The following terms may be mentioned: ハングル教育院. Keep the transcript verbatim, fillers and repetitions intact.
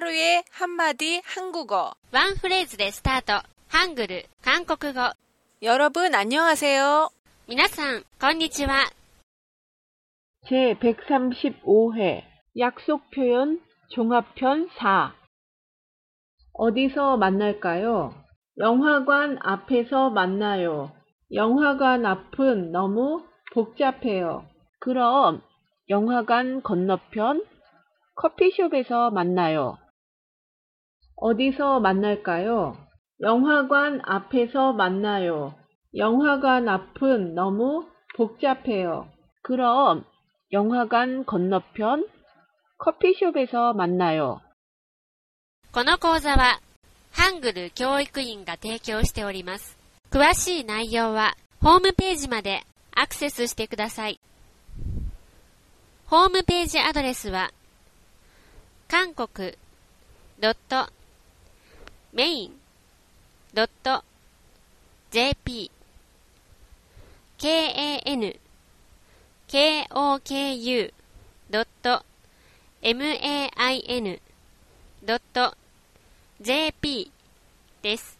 하루에 한마디 한국어. 원 프레이즈에 스타트. 한글, 한국어. 여러분 안녕하세요. 皆さんこんにちは. 제 백삼십오 회 약속 표현 종합편 사. 어디서 만날까요? 영화관 앞에서 만나요. 영화관 앞은 너무 복잡해요. 그럼 영화관 건너편 커피숍에서 만나요. 어디서 만날까요? 영화관 앞에서 만나요. 영화관 앞은 너무 복잡해요. 그럼 영화관 건너편 커피숍에서 만나요. この講座はハングル教育院が提供しております。 詳しい内容はホームページまでアクセスしてください。ホームページアドレスは韓国 .メイン ドット ジェーピー ケーエーエヌ ケーオーケーユー ドット メイン ドット ジェーピー です。